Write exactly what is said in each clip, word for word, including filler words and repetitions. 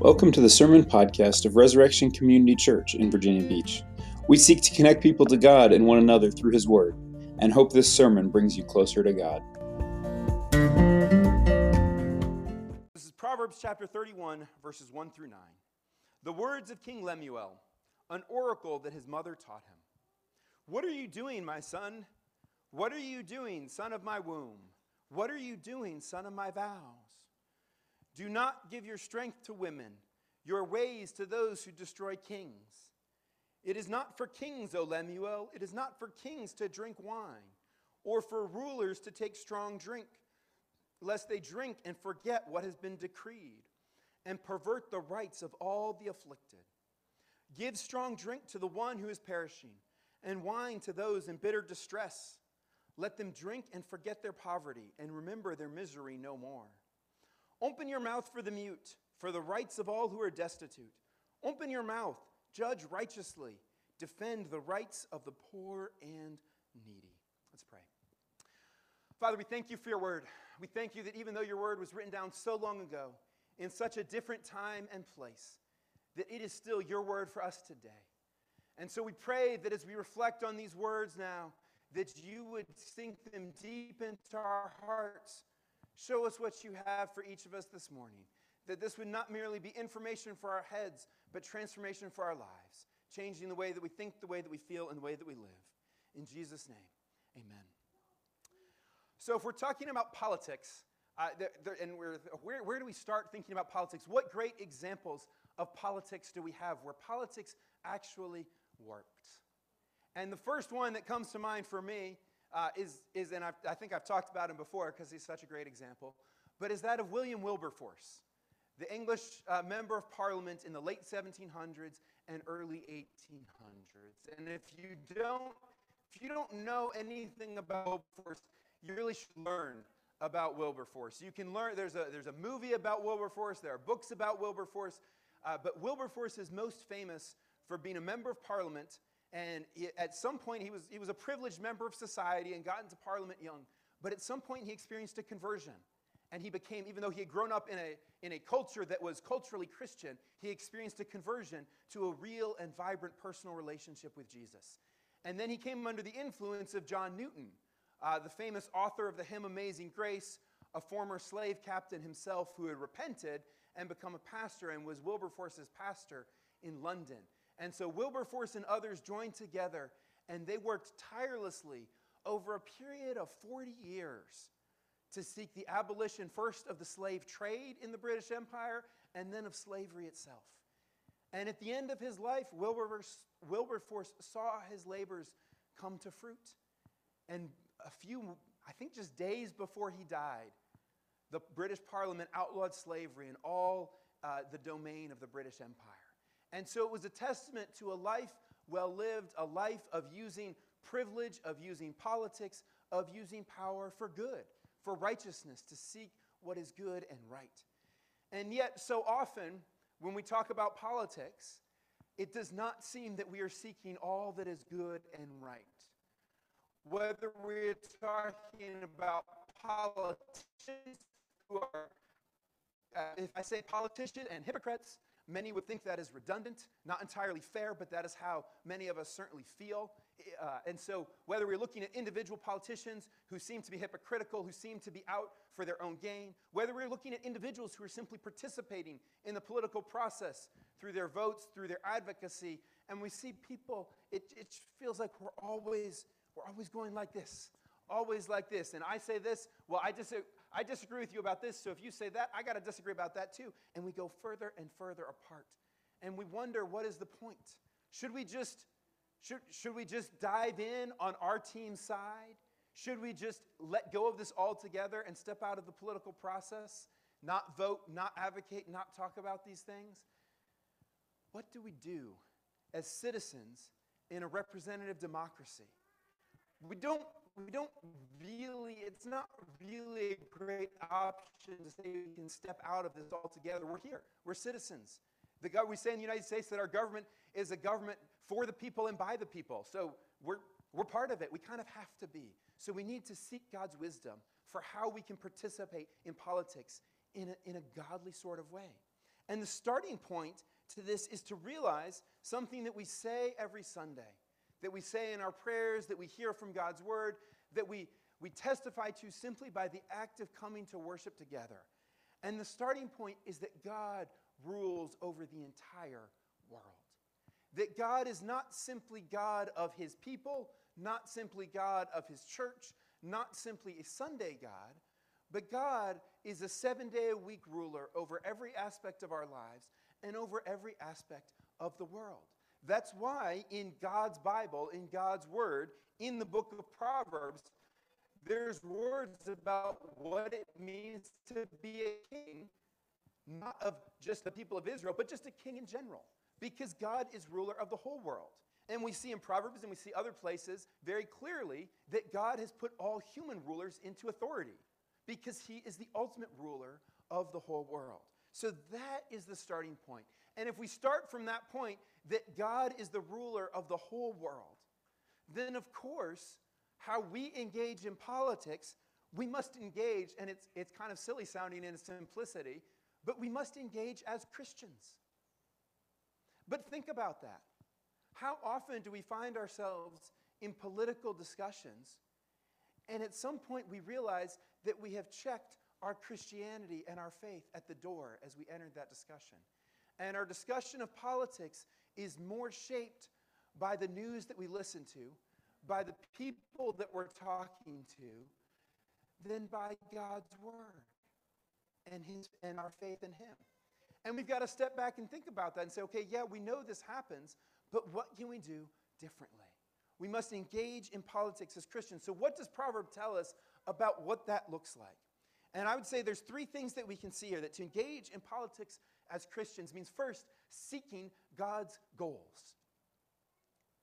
Welcome to the Sermon Podcast of Resurrection Community Church in Virginia Beach. We seek to connect people to God and one another through His Word, and hope this sermon brings you closer to God. This is Proverbs chapter thirty-one, verses one through nine. The words of King Lemuel, an oracle that his mother taught him. What are you doing, my son? What are you doing, son of my womb? What are you doing, son of my vows? Do not give your strength to women, your ways to those who destroy kings. It is not for kings, O Lemuel, it is not for kings to drink wine, or for rulers to take strong drink, lest they drink and forget what has been decreed, and pervert the rights of all the afflicted. Give strong drink to the one who is perishing, and wine to those in bitter distress. Let them drink and forget their poverty, and remember their misery no more. Open your mouth for the mute, for the rights of all who are destitute. Open your mouth, judge righteously, defend the rights of the poor and needy. Let's pray. Father, we thank you for your word. We thank you that even though your word was written down so long ago, in such a different time and place, that it is still your word for us today. And so we pray that as we reflect on these words now, that you would sink them deep into our hearts. Show us what you have for each of us this morning, that this would not merely be information for our heads, but transformation for our lives, changing the way that we think, the way that we feel, and the way that we live. In Jesus' name, amen. So if we're talking about politics, uh, there, there, and we're, where, where do we start thinking about politics? What great examples of politics do we have where politics actually worked? And the first one that comes to mind for me Uh, is, is, and I've, I think I've talked about him before because he's such a great example, but is that of William Wilberforce, the English uh, member of Parliament in the late seventeen hundreds and early eighteen hundreds. And if you don't, if you don't know anything about Wilberforce, you really should learn about Wilberforce. You can learn, there's a, there's a movie about Wilberforce, there are books about Wilberforce, uh, but Wilberforce is most famous for being a member of Parliament. And he, at some point, he was, he was a privileged member of society and got into Parliament young. But at some point, he experienced a conversion. And he became, even though he had grown up in a, in a culture that was culturally Christian, he experienced a conversion to a real and vibrant personal relationship with Jesus. And then he came under the influence of John Newton, uh, the famous author of the hymn Amazing Grace, a former slave captain himself who had repented and become a pastor and was Wilberforce's pastor in London. And so Wilberforce and others joined together, and they worked tirelessly over a period of forty years to seek the abolition first of the slave trade in the British Empire and then of slavery itself. And at the end of his life, Wilberforce, Wilberforce saw his labors come to fruit. And a few, I think just days before he died, the British Parliament outlawed slavery in all uh, the domain of the British Empire. And so it was a testament to a life well lived, a life of using privilege, of using politics, of using power for good, for righteousness, to seek what is good and right. And yet, so often, when we talk about politics, it does not seem that we are seeking all that is good and right. Whether we're talking about politicians who are, uh, if I say politicians and hypocrites, many would think that is redundant, not entirely fair, but that is how many of us certainly feel. Uh, and so whether we're looking at individual politicians who seem to be hypocritical, who seem to be out for their own gain, whether we're looking at individuals who are simply participating in the political process through their votes, through their advocacy, and we see people, it, it feels like we're always, we're always going like this, always like this. And I say this, well, I disagree. I disagree with you about this, so if you say that, I got to disagree about that too. And we go further and further apart. And we wonder, what is the point? Should we just, should, should we just dive in on our team's side? Should we just let go of this altogether and step out of the political process? Not vote, not advocate, not talk about these things? What do we do as citizens in a representative democracy? We don't We don't really, it's not really a great option to say we can step out of this altogether. We're here. We're citizens. The go- we say in the United States that our government is a government for the people and by the people. So we're, we're part of it. We kind of have to be. So we need to seek God's wisdom for how we can participate in politics in a, in a godly sort of way. And the starting point to this is to realize something that we say every Sunday, that we say in our prayers, that we hear from God's word, that we, we testify to simply by the act of coming to worship together. And the starting point is that God rules over the entire world. That God is not simply God of his people, not simply God of his church, not simply a Sunday God, but God is a seven-day-a-week ruler over every aspect of our lives and over every aspect of the world. That's why in God's Bible, in God's Word, in the book of Proverbs, there's words about what it means to be a king, not of just the people of Israel, but just a king in general, because God is ruler of the whole world. And we see in Proverbs and we see other places very clearly that God has put all human rulers into authority because he is the ultimate ruler of the whole world. So that is the starting point. And if we start from that point that God is the ruler of the whole world, then of course, how we engage in politics, we must engage, and it's, it's kind of silly sounding in its simplicity, but we must engage as Christians. But think about that. How often do we find ourselves in political discussions, and at some point we realize that we have checked our Christianity and our faith at the door as we entered that discussion? And our discussion of politics is more shaped by the news that we listen to, by the people that we're talking to, than by God's word and his and our faith in him. And we've got to step back and think about that and say, okay, yeah, we know this happens, but what can we do differently? We must engage in politics as Christians. So what does Proverb tell us about what that looks like? And I would say there's three things that we can see here, that to engage in politics as Christians means, first, seeking God's goals.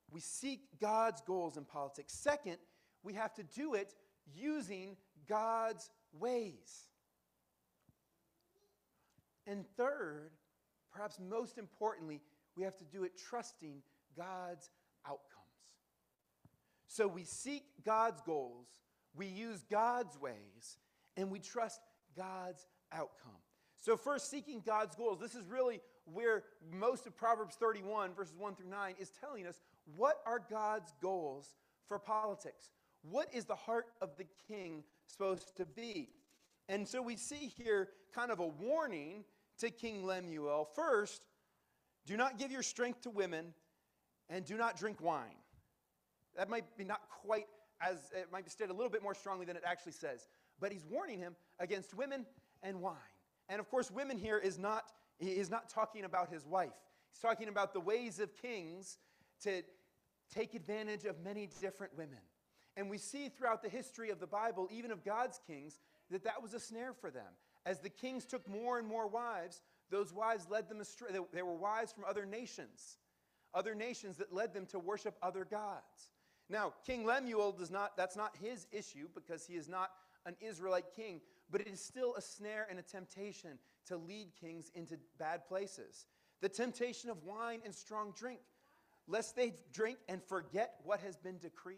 We seek God's goals in politics. Second, we have to do it using God's ways. And third, perhaps most importantly, we have to do it trusting God's outcomes. So we seek God's goals, we use God's ways, and we trust God's outcome. So first, seeking God's goals. This is really where most of Proverbs thirty-one, verses one through nine, is telling us what are God's goals for politics. What is the heart of the king supposed to be? And so we see here kind of a warning to King Lemuel. First, do not give your strength to women and do not drink wine. That might be not quite as, it might be stated a little bit more strongly than it actually says. But he's warning him against women and wine. And of course, women here is not, he is not talking about his wife. He's talking about the ways of kings to take advantage of many different women. And we see throughout the history of the Bible, even of God's kings, that that was a snare for them. As the kings took more and more wives, those wives led them astray. They were wives from other nations, other nations that led them to worship other gods. Now, King Lemuel does not, that's not his issue because he is not an Israelite king, but it is still a snare and a temptation to lead kings into bad places. The temptation of wine and strong drink, lest they drink and forget what has been decreed,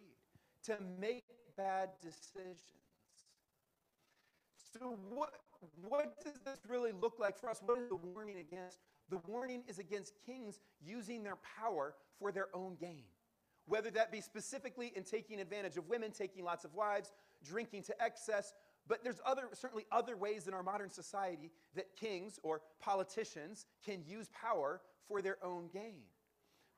to make bad decisions. So what, what does this really look like for us? What is the warning against? The warning is against kings using their power for their own gain, whether that be specifically in taking advantage of women, taking lots of wives, drinking to excess, but there's other, certainly other ways in our modern society that kings or politicians can use power for their own gain.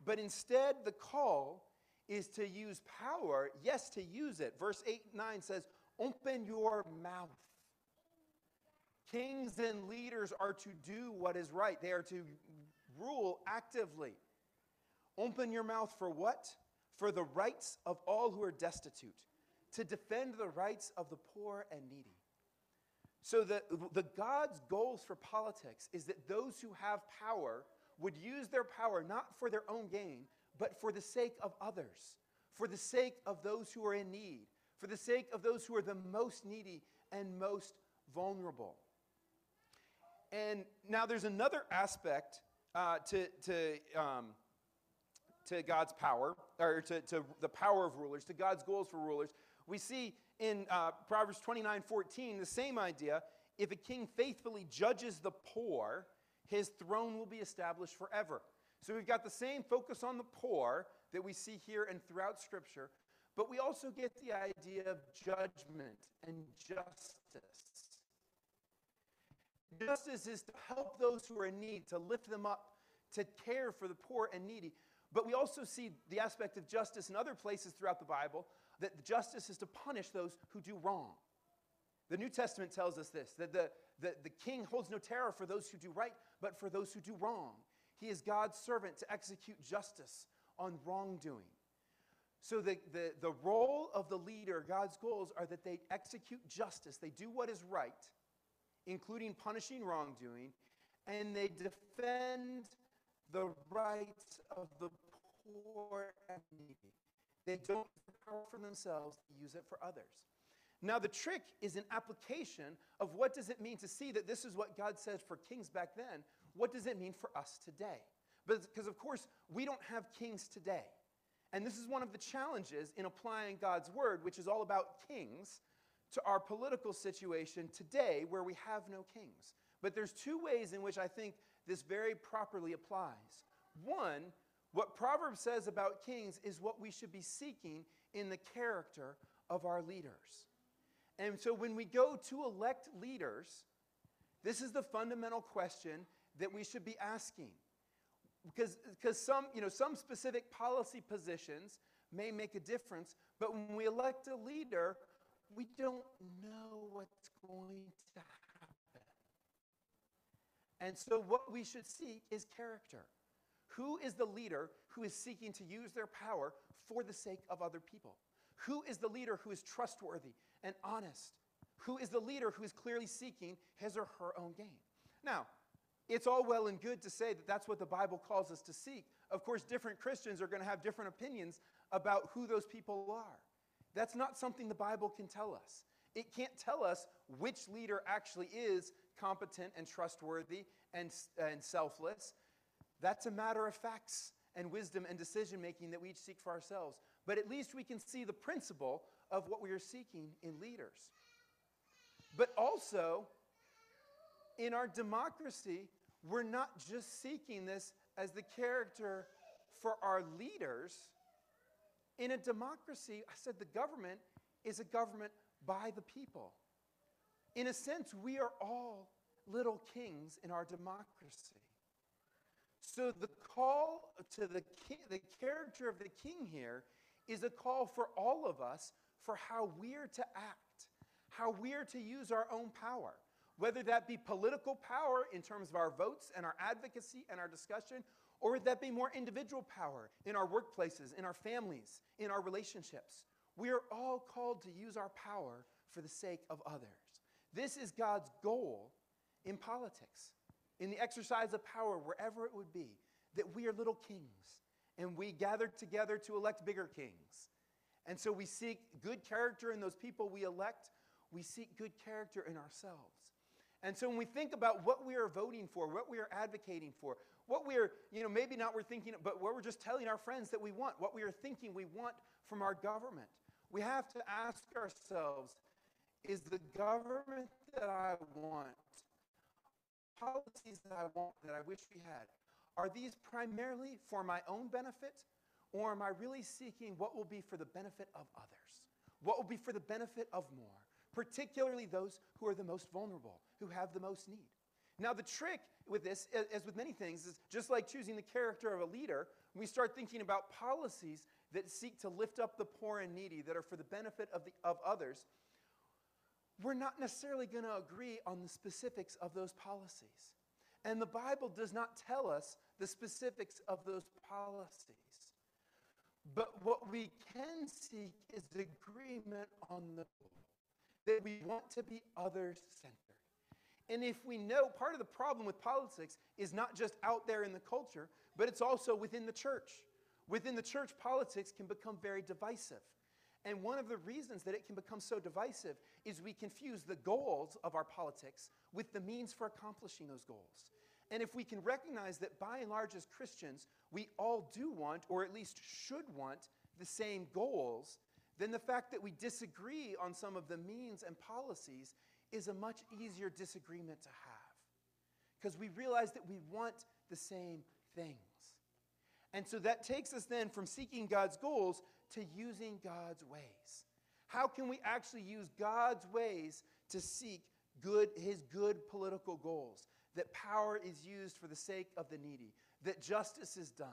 But instead, the call is to use power, yes, to use it. Verse eight and nine says, open your mouth. Kings and leaders are to do what is right. They are to rule actively. Open your mouth for what? For the rights of all who are destitute, to defend the rights of the poor and needy. So the, the God's goals for politics is that those who have power would use their power not for their own gain, but for the sake of others, for the sake of those who are in need, for the sake of those who are the most needy and most vulnerable. And now there's another aspect uh, to, to, um, to God's power, or to, to the power of rulers, to God's goals for rulers. We see in uh, Proverbs twenty-nine fourteen the same idea. If a king faithfully judges the poor, His throne will be established forever. So we've got the same focus on the poor that we see here and throughout Scripture, but we also get the idea of judgment and justice. Justice is to help those who are in need, to lift them up, to care for the poor and needy. But we also see the aspect of justice in other places throughout the Bible, that justice is to punish those who do wrong. The New Testament tells us this, that the, the, the king holds no terror for those who do right, but for those who do wrong. He is God's servant to execute justice on wrongdoing. So the, the, the role of the leader, God's goals, are that they execute justice. They do what is right, including punishing wrongdoing, and they defend the rights of the poor and needy. They don't use the power for themselves, they use it for others. Now the trick is an application of what does it mean to see that this is what God says for kings back then. What does it mean for us today? Because of course, we don't have kings today. And this is one of the challenges in applying God's word, which is all about kings, to our political situation today where we have no kings. But there's two ways in which I think this very properly applies. One, what Proverbs says about kings is what we should be seeking in the character of our leaders. And so when we go to elect leaders, this is the fundamental question that we should be asking. Because, because some, you know, some specific policy positions may make a difference, but when we elect a leader, we don't know what's going to happen. And so what we should seek is character. Who is the leader who is seeking to use their power for the sake of other people? Who is the leader who is trustworthy and honest? Who is the leader who is clearly seeking his or her own gain? Now, it's all well and good to say that that's what the Bible calls us to seek. Of course, different Christians are going to have different opinions about who those people are. That's not something the Bible can tell us. It can't tell us which leader actually is competent and trustworthy and, uh, and selfless. That's a matter of facts and wisdom and decision-making that we each seek for ourselves. But at least we can see the principle of what we are seeking in leaders. But also, in our democracy, we're not just seeking this as the character for our leaders. In a democracy, I said the government is a government by the people. In a sense, we are all little kings in our democracy. So the call to the, ki- the character of the king here is a call for all of us for how we're to act, how we're to use our own power, whether that be political power in terms of our votes and our advocacy and our discussion, or that be more individual power in our workplaces, in our families, in our relationships. We are all called to use our power for the sake of others. This is God's goal in politics, in the exercise of power, wherever it would be, that we are little kings, and we gather together to elect bigger kings. And so we seek good character in those people we elect. We seek good character in ourselves. And so when we think about what we are voting for, what we are advocating for, what we are, you know, maybe not we're thinking, but what we're just telling our friends that we want, what we are thinking we want from our government, we have to ask ourselves, is the government that I want, policies that I want, that I wish we had, are these primarily for my own benefit, or am I really seeking what will be for the benefit of others? What will be for the benefit of more, particularly those who are the most vulnerable, who have the most need? Now, the trick with this, as with many things, is just like choosing the character of a leader, we start thinking about policies that seek to lift up the poor and needy, that are for the benefit of, the, of others. We're not necessarily going to agree on the specifics of those policies. And the Bible does not tell us the specifics of those policies. But what we can seek is agreement on the goal, that we want to be other-centered. And if we know, part of the problem with politics is not just out there in the culture, but it's also within the church. Within the church, politics can become very divisive. And one of the reasons that it can become so divisive is we confuse the goals of our politics with the means for accomplishing those goals. And if we can recognize that by and large as Christians, we all do want, or at least should want, the same goals, then the fact that we disagree on some of the means and policies is a much easier disagreement to have. because we realize that we want the same things. And so that takes us then from seeking God's goals to using God's ways. How can we actually use God's ways to seek good, his good political goals? That power is used for the sake of the needy, that justice is done,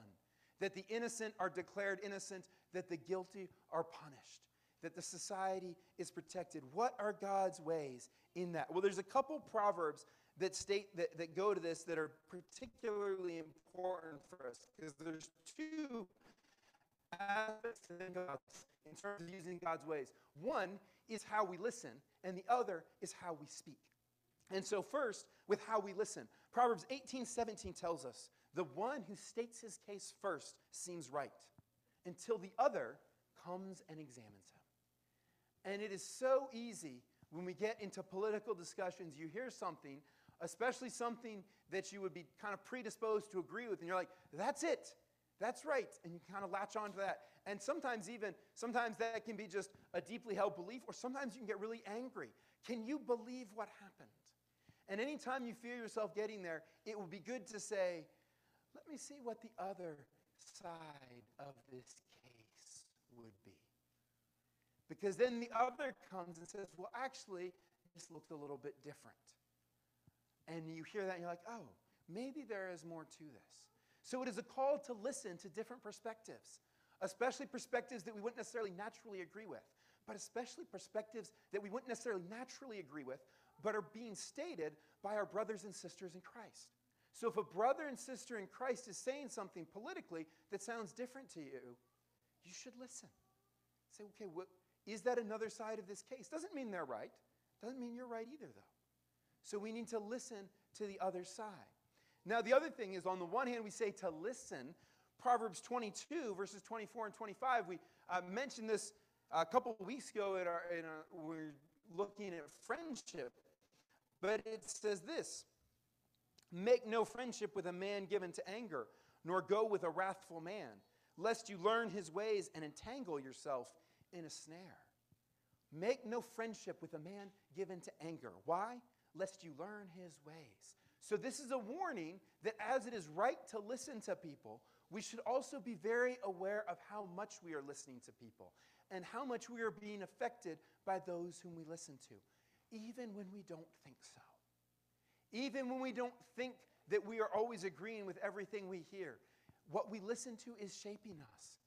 that the innocent are declared innocent, that the guilty are punished, that the society is protected. What are God's ways in that? Well, there's a couple proverbs that state that, that go to this that are particularly important for us, because there's two aspects in terms of using God's ways. One is how we listen, and the other is how we speak. And so first, with how we listen, Proverbs eighteen seventeen tells us, the one who states his case first seems right, until the other comes and examines him. And it is so easy when we get into political discussions, you hear something, especially something that you would be kind of predisposed to agree with, and you're like, that's it, that's right, and you kind of latch on to that. And sometimes even, sometimes that can be just a deeply held belief, or sometimes you can get really angry. Can you believe what happened? And anytime you feel yourself getting there, it would be good to say, let me see what the other side of this case would be. Because then the other comes and says, well, actually, this looked a little bit different. And you hear that and you're like, oh, maybe there is more to this. So it is a call to listen to different perspectives, especially perspectives that we wouldn't necessarily naturally agree with, but especially perspectives that we wouldn't necessarily naturally agree with, but are being stated by our brothers and sisters in Christ. So if a brother and sister in Christ is saying something politically that sounds different to you, you should listen. Say, okay, what, is that another side of this case? Doesn't mean they're right. Doesn't mean you're right either, though. So we need to listen to the other side. Now, the other thing is, on the one hand, we say to listen. Proverbs twenty-two, verses twenty-four and twenty-five, we uh, mentioned this a couple of weeks ago in our, in our, when we were looking at friendship, but it says this, make no friendship with a man given to anger, nor go with a wrathful man, lest you learn his ways and entangle yourself in a snare. Make no friendship with a man given to anger. Why? Lest you learn his ways. So this is a warning that as it is right to listen to people, we should also be very aware of how much we are listening to people and how much we are being affected by those whom we listen to, even when we don't think so. Even when we don't think that we are always agreeing with everything we hear, what we listen to is shaping us.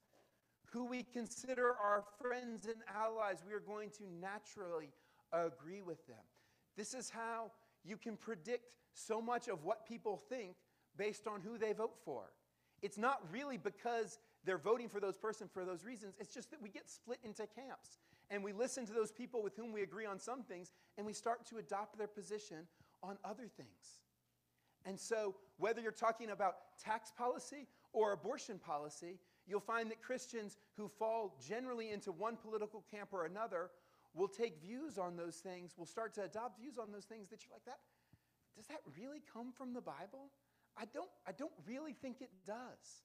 Who we consider our friends and allies, we are going to naturally agree with them. This is how you can predict so much of what people think based on who they vote for. It's not really because they're voting for those person for those reasons. It's just that we get split into camps, and we listen to those people with whom we agree on some things, and we start to adopt their position on other things. And so whether you're talking about tax policy or abortion policy, you'll find that Christians who fall generally into one political camp or another will take views on those things, will start to adopt views on those things that you're like, that, does that really come from the Bible? I don't, I don't really think it does.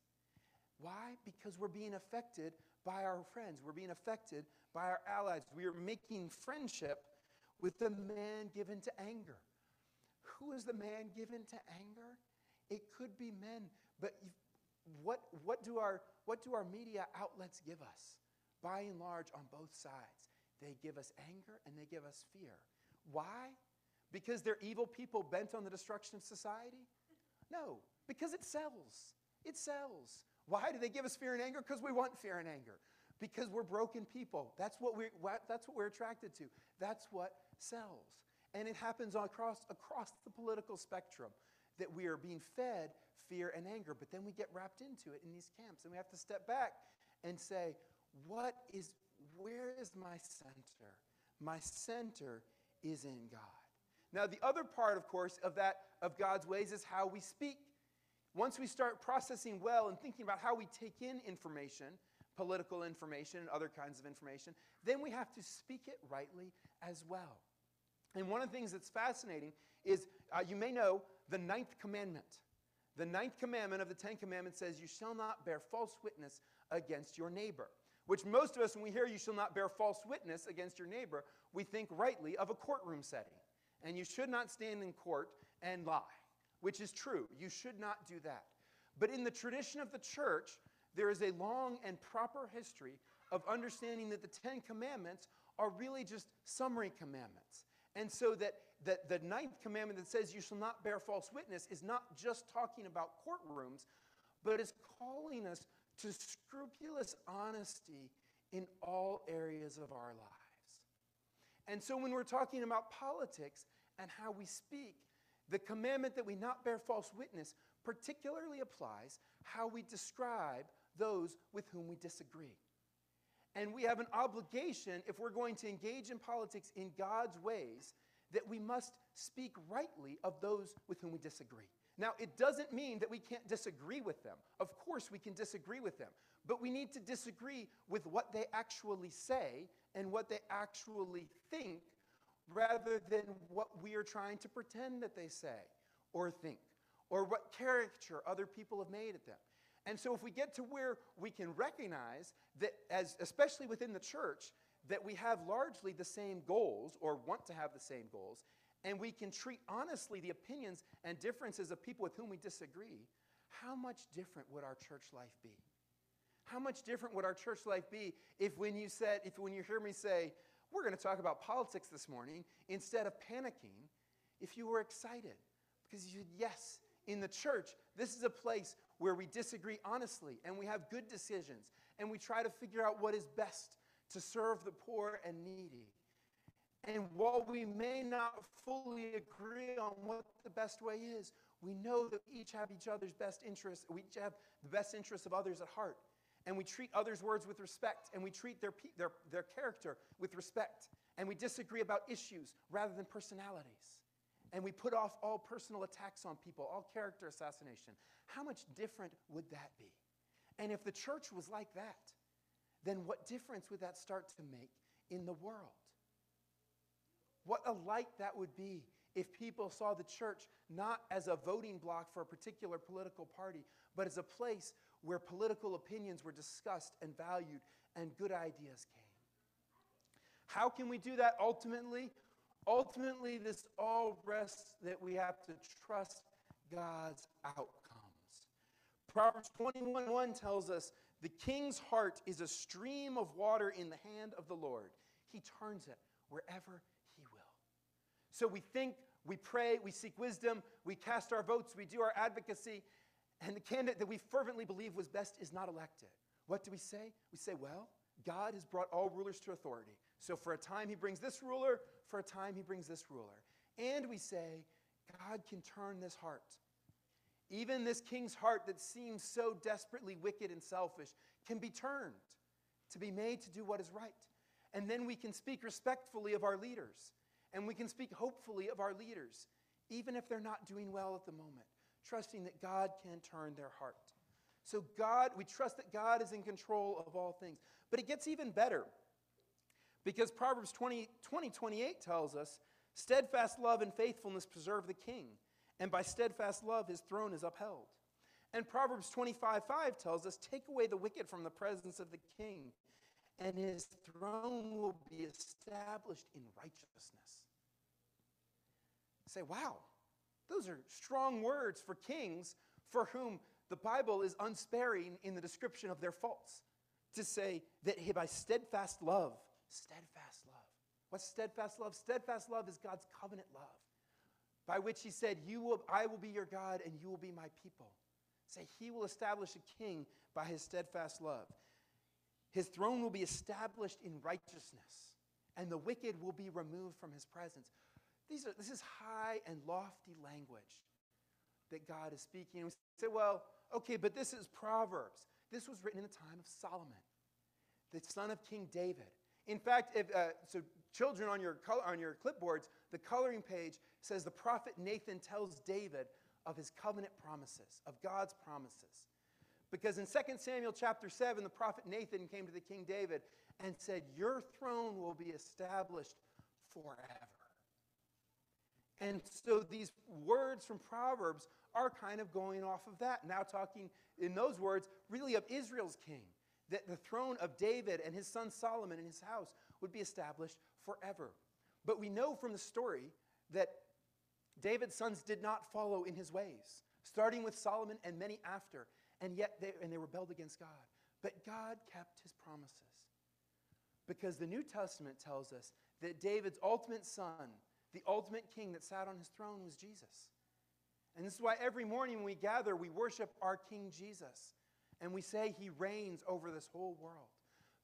Why? Because we're being affected by our friends. We're being affected by our allies. We are making friendship with the man given to anger. Who is the man given to anger? It could be men, but what, what, do our, what do our media outlets give us? By and large, on both sides, they give us anger and they give us fear. Why? Because they're evil people bent on the destruction of society? No, because it sells. It sells. Why do they give us fear and anger? Because we want fear and anger. Because we're broken people. That's what, we, what, that's what we're attracted to. That's what sells. And it happens across, across the political spectrum that we are being fed fear and anger. But then we get wrapped into it in these camps. And we have to step back and say, what is, where is my center? My center is in God. Now, the other part, of course, of that of God's ways is how we speak. Once we start processing well and thinking about how we take in information, political information and other kinds of information, then we have to speak it rightly as well. And one of the things that's fascinating is, uh, you may know, the ninth commandment. The ninth commandment of the Ten Commandments says, you shall not bear false witness against your neighbor. Which most of us, when we hear you shall not bear false witness against your neighbor, we think rightly of a courtroom setting. And you should not stand in court and lie. which is true. You should not do that. But in the tradition of the church, there is a long and proper history of understanding that the Ten Commandments are really just summary commandments. And so that, that the ninth commandment that says you shall not bear false witness is not just talking about courtrooms, but is calling us to scrupulous honesty in all areas of our lives. And so when we're talking about politics and how we speak, the commandment that we not bear false witness particularly applies how we describe those with whom we disagree. And we have an obligation, if we're going to engage in politics in God's ways, that we must speak rightly of those with whom we disagree. Now, it doesn't mean that we can't disagree with them. Of course, we can disagree with them. But we need to disagree with what they actually say and what they actually think, rather than what we are trying to pretend that they say or think, or what caricature other people have made of them. And so if we get to where we can recognize that, as, especially within the church, that we have largely the same goals or want to have the same goals, and we can treat honestly the opinions and differences of people with whom we disagree, how much different would our church life be? How much different would our church life be if when you said, if when you hear me say, we're going to talk about politics this morning, instead of panicking, if you were excited, because you said, yes, in the church, this is a place where we disagree honestly and we have good decisions and we try to figure out what is best to serve the poor and needy. And while we may not fully agree on what the best way is, we know that we each have each other's best interests. We each have the best interests of others at heart. And we treat others' words with respect, and we treat their, their, their character with respect. And we disagree about issues rather than personalities. And we put off all personal attacks on people, all character assassination. How much different would that be? And if the church was like that, then what difference would that start to make in the world? What a light that would be if people saw the church not as a voting block for a particular political party, but as a place where political opinions were discussed and valued and good ideas came. How can we do that ultimately? Ultimately, this all rests that we have to trust God's outcomes. Proverbs twenty-one one tells us, the king's heart is a stream of water in the hand of the Lord. He turns it wherever he will. So we think, we pray, we seek wisdom, we cast our votes, we do our advocacy, and the candidate that we fervently believe was best is not elected. What do we say? We say, well, God has brought all rulers to authority. So for a time he brings this ruler, for a time he brings this ruler. And we say, God can turn this heart. Even this king's heart that seems so desperately wicked and selfish can be turned to be made to do what is right. And then we can speak respectfully of our leaders. And we can speak hopefully of our leaders, even if they're not doing well at the moment, trusting that God can turn their heart. So God, we trust that God is in control of all things. But it gets even better, because Proverbs twenty twenty-eight tells us, steadfast love and faithfulness preserve the king, and by steadfast love his throne is upheld. And Proverbs twenty-five five tells us, take away the wicked from the presence of the king, and his throne will be established in righteousness. I say, wow, those are strong words for kings for whom the Bible is unsparing in the description of their faults, to say that by steadfast love, steadfast love. What's steadfast love? Steadfast love is God's covenant love, by which he said, "You will, I will be your God and you will be my people." Say, so he will establish a king by his steadfast love. His throne will be established in righteousness, and the wicked will be removed from his presence. These are, this is high and lofty language that God is speaking. And we say, well, okay, but this is Proverbs. This was written in the time of Solomon, the son of King David. In fact, if, uh, so children on your, color, on your clipboards, the coloring page says the prophet Nathan tells David of his covenant promises, of God's promises. Because in Second Samuel chapter seven, the prophet Nathan came to the King David and said, your throne will be established forever. And so these words from Proverbs are kind of going off of that. Now talking in those words really of Israel's king, that the throne of David and his son Solomon and his house would be established forever. But we know from the story that David's sons did not follow in his ways, starting with Solomon and many after, and yet they, and they rebelled against God. But God kept his promises, because the New Testament tells us that David's ultimate son, the ultimate king that sat on his throne, was Jesus. And this is why every morning when we gather, we worship our King Jesus, and we say he reigns over this whole world,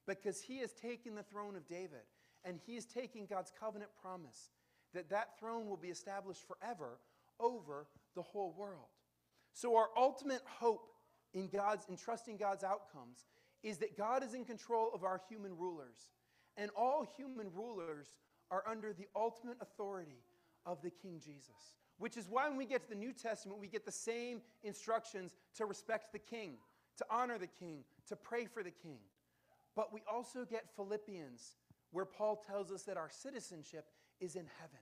because he has taken the throne of David, and he is taking God's covenant promise that that throne will be established forever over the whole world. So our ultimate hope in God's, in trusting God's outcomes, is that God is in control of our human rulers, and all human rulers are under the ultimate authority of the King Jesus, which is why when we get to the New Testament, we get the same instructions to respect the king, to honor the king, to pray for the king. But we also get Philippians, where Paul tells us that our citizenship is in heaven,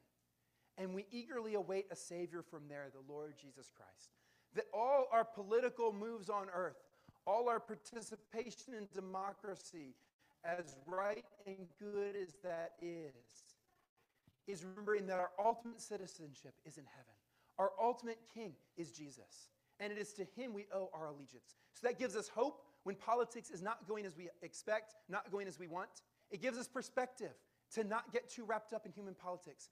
and we eagerly await a Savior from there, the Lord Jesus Christ. That all our political moves on earth, all our participation in democracy, as right and good as that is, is remembering that our ultimate citizenship is in heaven. Our ultimate king is Jesus, and it is to him we owe our allegiance. So that gives us hope when politics is not going as we expect, not going as we want. It gives us perspective to not get too wrapped up in human politics,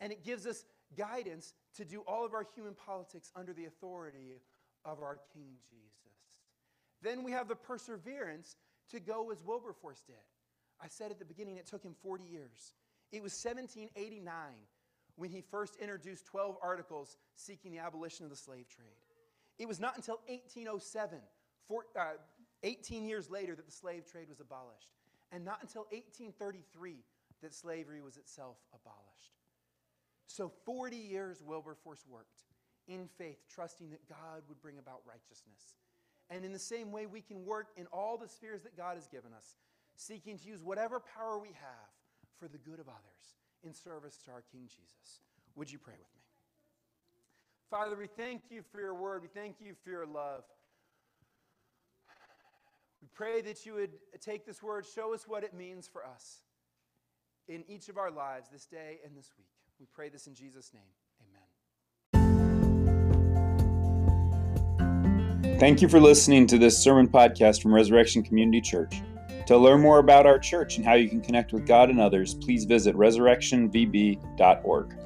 and it gives us guidance to do all of our human politics under the authority of our King Jesus. Then we have the perseverance to go as Wilberforce did. I said at the beginning it took him forty years. It was seventeen eighty-nine when he first introduced twelve articles seeking the abolition of the slave trade. It was not until eighteen oh seven, eighteen years later, that the slave trade was abolished, and not until eighteen thirty-three that slavery was itself abolished. So forty years Wilberforce worked in faith, trusting that God would bring about righteousness. And in the same way, we can work in all the spheres that God has given us, seeking to use whatever power we have for the good of others in service to our King Jesus. Would you pray with me? Father, we thank you for your word. We thank you for your love. We pray that you would take this word, show us what it means for us in each of our lives this day and this week. We pray this in Jesus' name. Amen. Thank you for listening to this sermon podcast from Resurrection Community Church. To learn more about our church and how you can connect with God and others, please visit resurrection v b dot org.